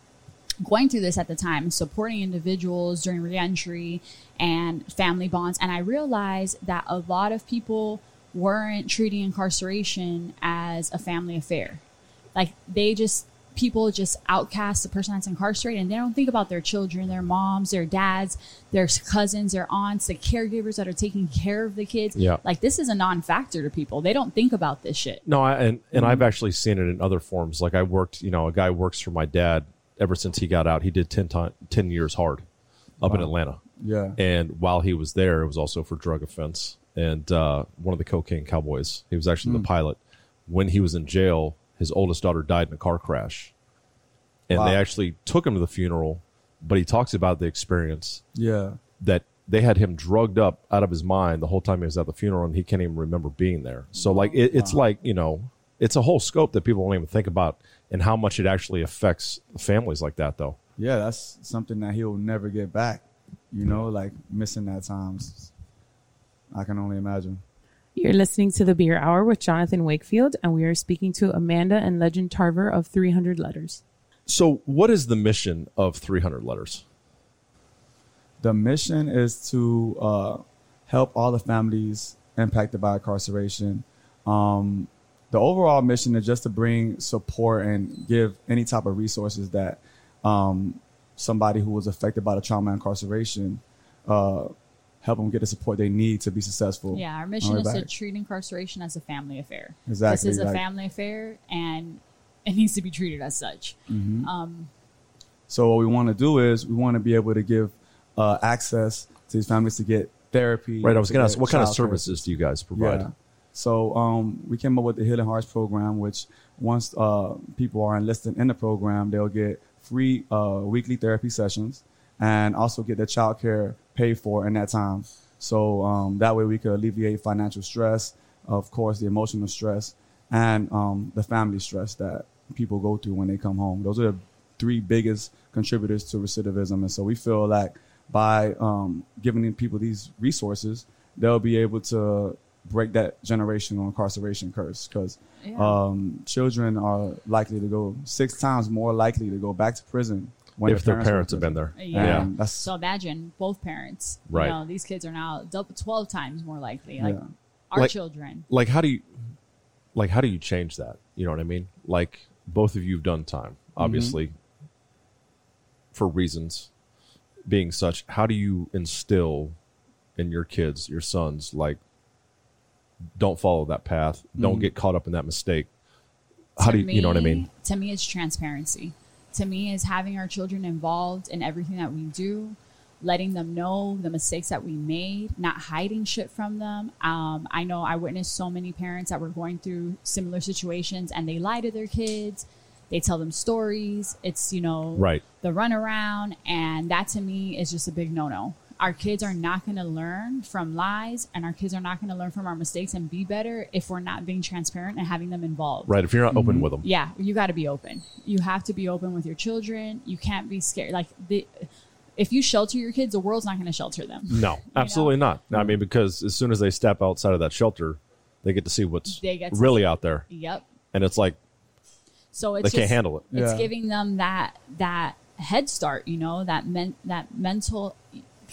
going through this at the time, supporting individuals during reentry and family bonds. And I realized that a lot of people weren't treating incarceration as a family affair. Like they just... people just outcast the person that's incarcerated and they don't think about their children, their moms, their dads, their cousins, their aunts, the caregivers that are taking care of the kids. Yeah. Like this is a non-factor to people. They don't think about this shit. No, I, and, and mm-hmm. I've actually seen it in other forms. Like I worked, you know, a guy works for my dad ever since he got out. He did ten, time, ten years hard up wow. in Atlanta. Yeah. And while he was there, it was also for drug offense. And uh, one of the cocaine cowboys, he was actually mm. the pilot. When he was in jail, his oldest daughter died in a car crash. And wow. they actually took him to the funeral, but he talks about the experience. Yeah. That they had him drugged up out of his mind the whole time he was at the funeral, and he can't even remember being there. So, like, it, it's wow. like, you know, it's a whole scope that people don't even think about and how much it actually affects families like that, though. Yeah, that's something that he'll never get back. You know, like, missing that time. I can only imagine. You're listening to The Beer Hour with Jonathan Wakefield, and we are speaking to Amanda and Legend Tarver of three hundred Letters. So what is the mission of three hundred Letters? The mission is to uh, help all the families impacted by incarceration. Um, the overall mission is just to bring support and give any type of resources that um, somebody who was affected by the trauma of incarceration uh help them get the support they need to be successful. Yeah, our mission is to treat incarceration as a family affair. Exactly. This is exactly. a family affair, and it needs to be treated as such. Mm-hmm. Um, so what we want to do is we want to be able to give uh, access to these families to get therapy. Right, I was going to ask, what kind of services do you guys provide? Yeah. So um, we came up with the Healing Hearts program, which once uh, people are enlisted in the program, they'll get free uh, weekly therapy sessions and also get their child care paid for in that time. So um, that way we could alleviate financial stress, of course, the emotional stress, and um, the family stress that people go through when they come home. Those are the three biggest contributors to recidivism. And so we feel like by um, giving people these resources, they'll be able to break that generational incarceration curse because yeah. um, children are likely to go six times more likely to go back to prison When if their parents, their parents have been there. Yeah. yeah. So imagine both parents. Right. You know, these kids are now twelve times more likely. Like yeah. our like, children. Like how do you like how do you change that? You know what I mean? Like both of you have done time, obviously, mm-hmm. for reasons being such. How do you instill in your kids, your sons, like don't follow that path, mm-hmm. don't get caught up in that mistake? How to do you, me, you know what I mean? To me it's transparency. To me is having our children involved in everything that we do, letting them know the mistakes that we made, not hiding shit from them. Um, I know I witnessed so many parents that were going through similar situations and they lie to their kids. They tell them stories. It's, you know, right. the runaround. And that to me is just a big no-no. Our kids are not going to learn from lies, and our kids are not going to learn from our mistakes and be better if we're not being transparent and having them involved. Right. If you're not mm-hmm. open with them. Yeah. You got to be open. You have to be open with your children. You can't be scared. Like the, if you shelter your kids, the world's not going to shelter them. No, absolutely you know? not. I mean, because as soon as they step outside of that shelter, they get to see what's they get to really see. out there. Yep. And it's like, so it's they just, can't handle it. It's yeah. giving them that, that head start, you know, that men, that mental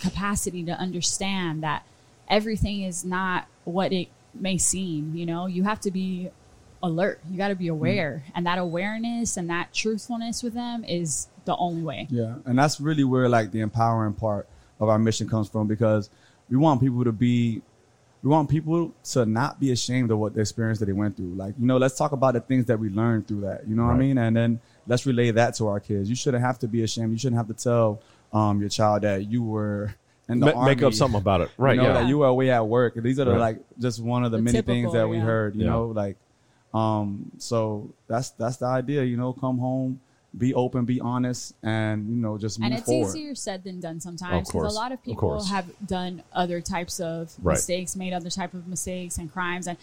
capacity to understand that everything is not what it may seem. You know, you have to be alert. You got to be aware. Mm. And that awareness and that truthfulness with them is the only way. Yeah. And that's really where like the empowering part of our mission comes from, because we want people to be, we want people to not be ashamed of what the experience that they went through. Like, you know, let's talk about the things that we learned through that. You know right. what I mean? And then let's relay that to our kids. You shouldn't have to be ashamed. You shouldn't have to tell um, your child that you were in the Ma- army. Make up something about it. Right. You know, yeah. that you were away at work. These are the, right. like just one of the, the many typical, things that we yeah. heard, you yeah. know, like, um, so that's, that's the idea, you know, come home, be open, be honest, and, you know, just move forward. And it's forward. easier said than done sometimes, because a lot of people of have done other types of right. mistakes, made other type of mistakes and crimes, and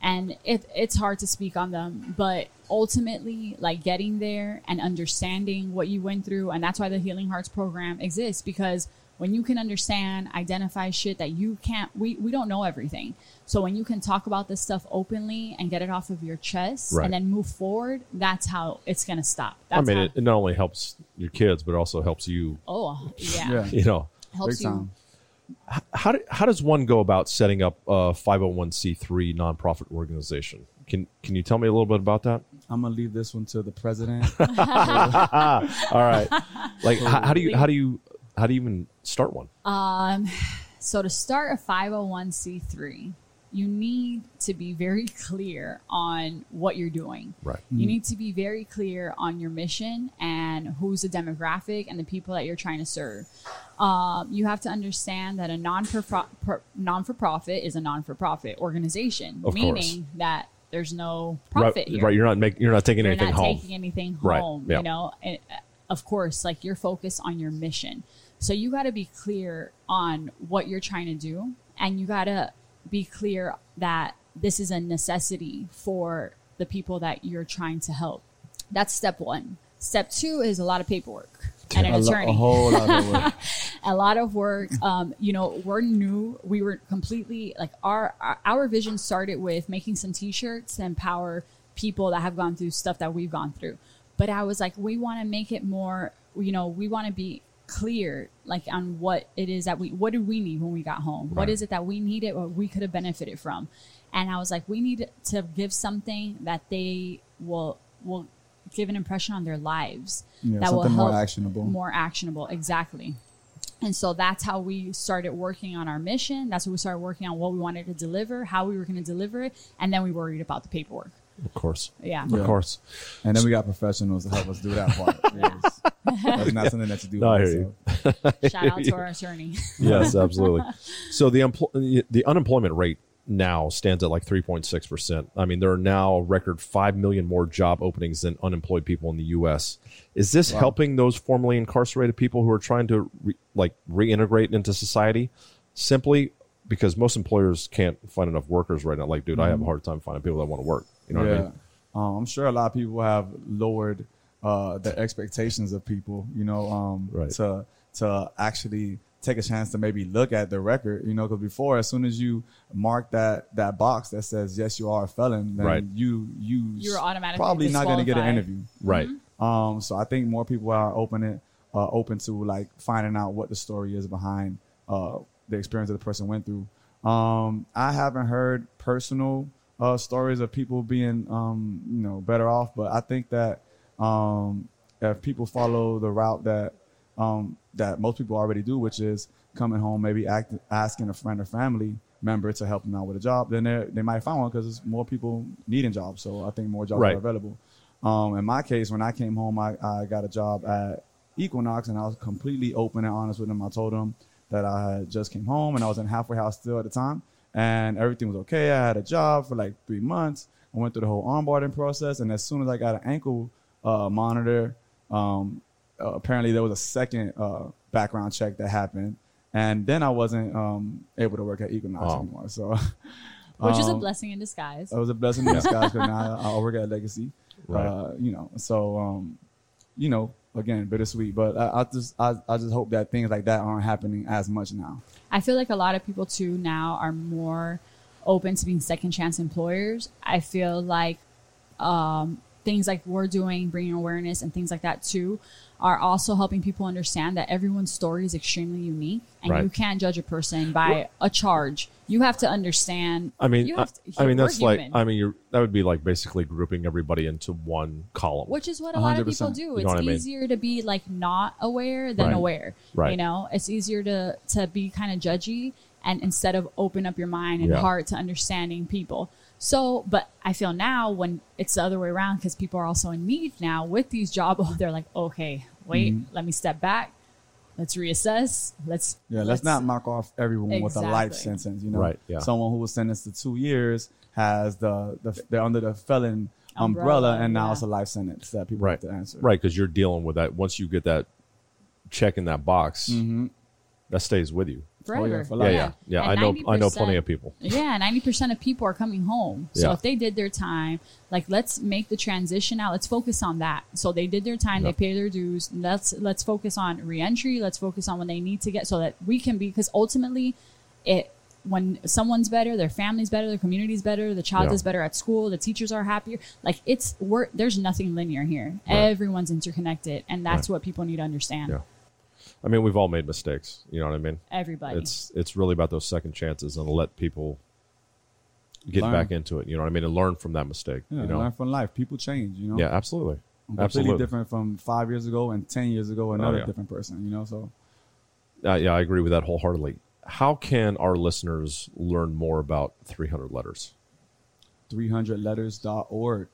and it it's hard to speak on them. But ultimately, like, getting there and understanding what you went through, and that's why the Healing Hearts program exists, because when you can understand, identify shit that you can't, we, we don't know everything. So when you can talk about this stuff openly and get it off of your chest right. and then move forward, that's how it's going to stop. That's I mean, it, it not only helps your kids, but it also helps you. Oh, yeah. yeah. You know. Helps you. How, how, do, how does one go about setting up a five oh one c three nonprofit organization? Can Can you tell me a little bit about that? I'm gonna leave this one to the president. All right. Like, how, how do you how do you how do you even start one? Um, so to start a five oh one c three, you need to be very clear on what you're doing. Right. You mm-hmm. need to be very clear on your mission and who's the demographic and the people that you're trying to serve. Um, you have to understand that a non-for-pro- non-for-profit is a non-for-profit organization, of meaning course. that there's no profit right, here. Right. You're not making. You're not taking you're anything not home. Taking anything home. Right. Yep. You know. And, uh, of course, like, you're focused on your mission, so you got to be clear on what you're trying to do, and you got to be clear that this is a necessity for the people that you're trying to help. That's step one. Step two is a lot of paperwork and an attorney. A whole lot of work. A lot of work. Um, you know, we're new. We were completely like our, our, our vision started with making some t-shirts to empower people that have gone through stuff that we've gone through. But I was like, we want to make it more, you know, we want to be clear, like, on what it is that we, what do we need when we got home? Right. What is it that we needed or we could have benefited from? And I was like, we need to give something that they will, will give an impression on their lives. Yeah, that will help. More actionable. More actionable. Exactly. And so that's how we started working on our mission. That's what we started working on, what we wanted to deliver, how we were going to deliver it. And then we worried about the paperwork. Of course. Yeah. Of yeah. course. And then we got professionals to help us do that part. Yes. That's not something that you do. No, I hear you. Shout out to our attorney. Yes, absolutely. So the empl- the unemployment rate now stands at like three point six percent. I mean, there are now a record five million more job openings than unemployed people in the U S. Is this wow. helping those formerly incarcerated people who are trying to re- like reintegrate into society? Simply because most employers can't find enough workers right now. Like, dude, mm-hmm. I have a hard time finding people that want to work. You know yeah. what I mean? Um, I'm sure a lot of people have lowered uh, the expectations of people, you know, um, right. to to actually take a chance to maybe look at the record, you know, because before, as soon as you mark that that box that says, yes, you are a felon, then right. you, you you're automatically probably not going to get an interview. Right. Mm-hmm. Um, so I think more people are open, it, uh, open to like finding out what the story is behind uh, the experience that the person went through. Um, I haven't heard personal Uh, stories of people being, um, you know, better off. But I think that um, if people follow the route that um, that most people already do, which is coming home, maybe act, asking a friend or family member to help them out with a job, then they they might find one, because there's more people needing jobs. So I think more jobs right. are available. Um, in my case, when I came home, I, I got a job at Equinox, and I was completely open and honest with them. I told them that I had just came home and I was in halfway house still at the time. And everything was okay. I had a job for like three months. I went through the whole onboarding process. And as soon as I got an ankle uh, monitor, um, uh, apparently there was a second uh, background check that happened. And then I wasn't um, able to work at Equinox oh. anymore. So, Which um, is a blessing in disguise. It was a blessing in disguise because now I, I work at Legacy. Right. Uh, you know, so, um, you know, again, bittersweet. But I, I just I, I just hope that things like that aren't happening as much now. I feel like a lot of people, too, now are more open to being second chance employers. I feel like um, things like we're doing, bringing awareness and things like that, too, are also helping people understand that everyone's story is extremely unique and right. you can't judge a person by well, a charge. You have to understand. I mean, you have to, I mean, that's human. like, I mean, you're, that would be like basically grouping everybody into one column, which is what a one hundred percent lot of people do. It's you know what I mean? easier to be like not aware than right. aware, right. you know, it's easier to, to be kind of judgy and instead of open up your mind and yeah. heart to understanding people. So, but I feel now when it's the other way around, because people are also in need now with these jobs, they're like, okay, wait, mm-hmm. let me step back. Let's reassess. Let's yeah, let's, let's not knock off everyone exactly. with a life sentence. You know, right, yeah. someone who was sentenced to two years has the, the they're under the felon umbrella, umbrella and now yeah. it's a life sentence that people right. have to answer. Right, because you're dealing with that. Once you get that check in that box, mm-hmm. that stays with you. Forever. Oh, yeah, yeah, yeah, yeah. I know, I know plenty of people. Yeah, ninety percent of people are coming home. So yeah. if they did their time, like let's make the transition out. Let's focus on that. So they did their time, yeah. they pay their dues. Let's let's focus on reentry. Let's focus on when they need to get so that we can be because ultimately, it when someone's better, their family's better, their community's better, the child yeah. is better at school, the teachers are happier. Like it's we're, there's nothing linear here. Right. Everyone's interconnected, and that's right. what people need to understand. Yeah. I mean, we've all made mistakes. You know what I mean? Everybody. It's it's really about those second chances and let people get learn. back into it. You know what I mean? And learn from that mistake. Yeah, you know? Learn from life. People change, you know? Yeah, absolutely. I'm completely absolutely. different from five years ago and ten years ago, another oh, yeah. different person, you know? So, uh, yeah, I agree with that wholeheartedly. How can our listeners learn more about three hundred Letters? three hundred letters dot org,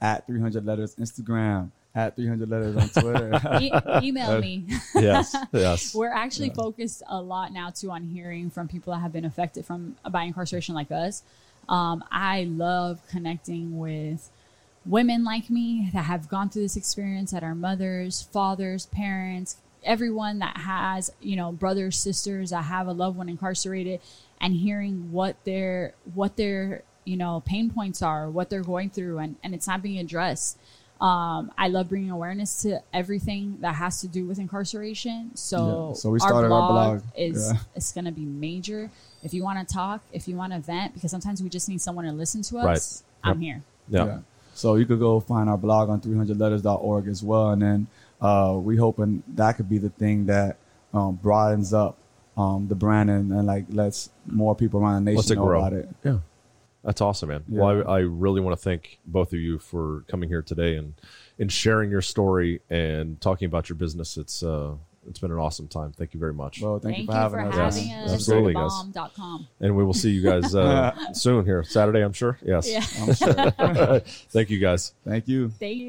at three hundred Letters Instagram. At three hundred Letters on Twitter. e- email me. yes, yes. We're actually yeah. focused a lot now, too, on hearing from people that have been affected from by incarceration like us. Um, I love connecting with women like me that have gone through this experience, that are mothers, fathers, parents, everyone that has, you know, brothers, sisters that have a loved one incarcerated and hearing what their, what their you know, pain points are, what they're going through, and, and it's not being addressed. Um, I love bringing awareness to everything that has to do with incarceration. So, yeah. so we started our blog, our blog. is yeah. it's going to be major. If you want to talk, if you want to vent, because sometimes we just need someone to listen to us. Right. I'm yep. here. Yep. Yeah. So you could go find our blog on three hundred letters dot org as well. And then uh, we hoping that could be the thing that um, broadens up um, the brand and, and like lets more people around the nation know grow. about it. Yeah. That's awesome, man. Yeah. Well, I, I really want to thank both of you for coming here today and, and sharing your story and talking about your business. It's uh, it's been an awesome time. Thank you very much. Well, thank, thank you for having you for us. Having yes. us. Absolutely, guys. And we will see you guys uh, soon here Saturday, I'm sure. Yes, yeah. I'm sure. Thank you, guys. Thank you. Thank you.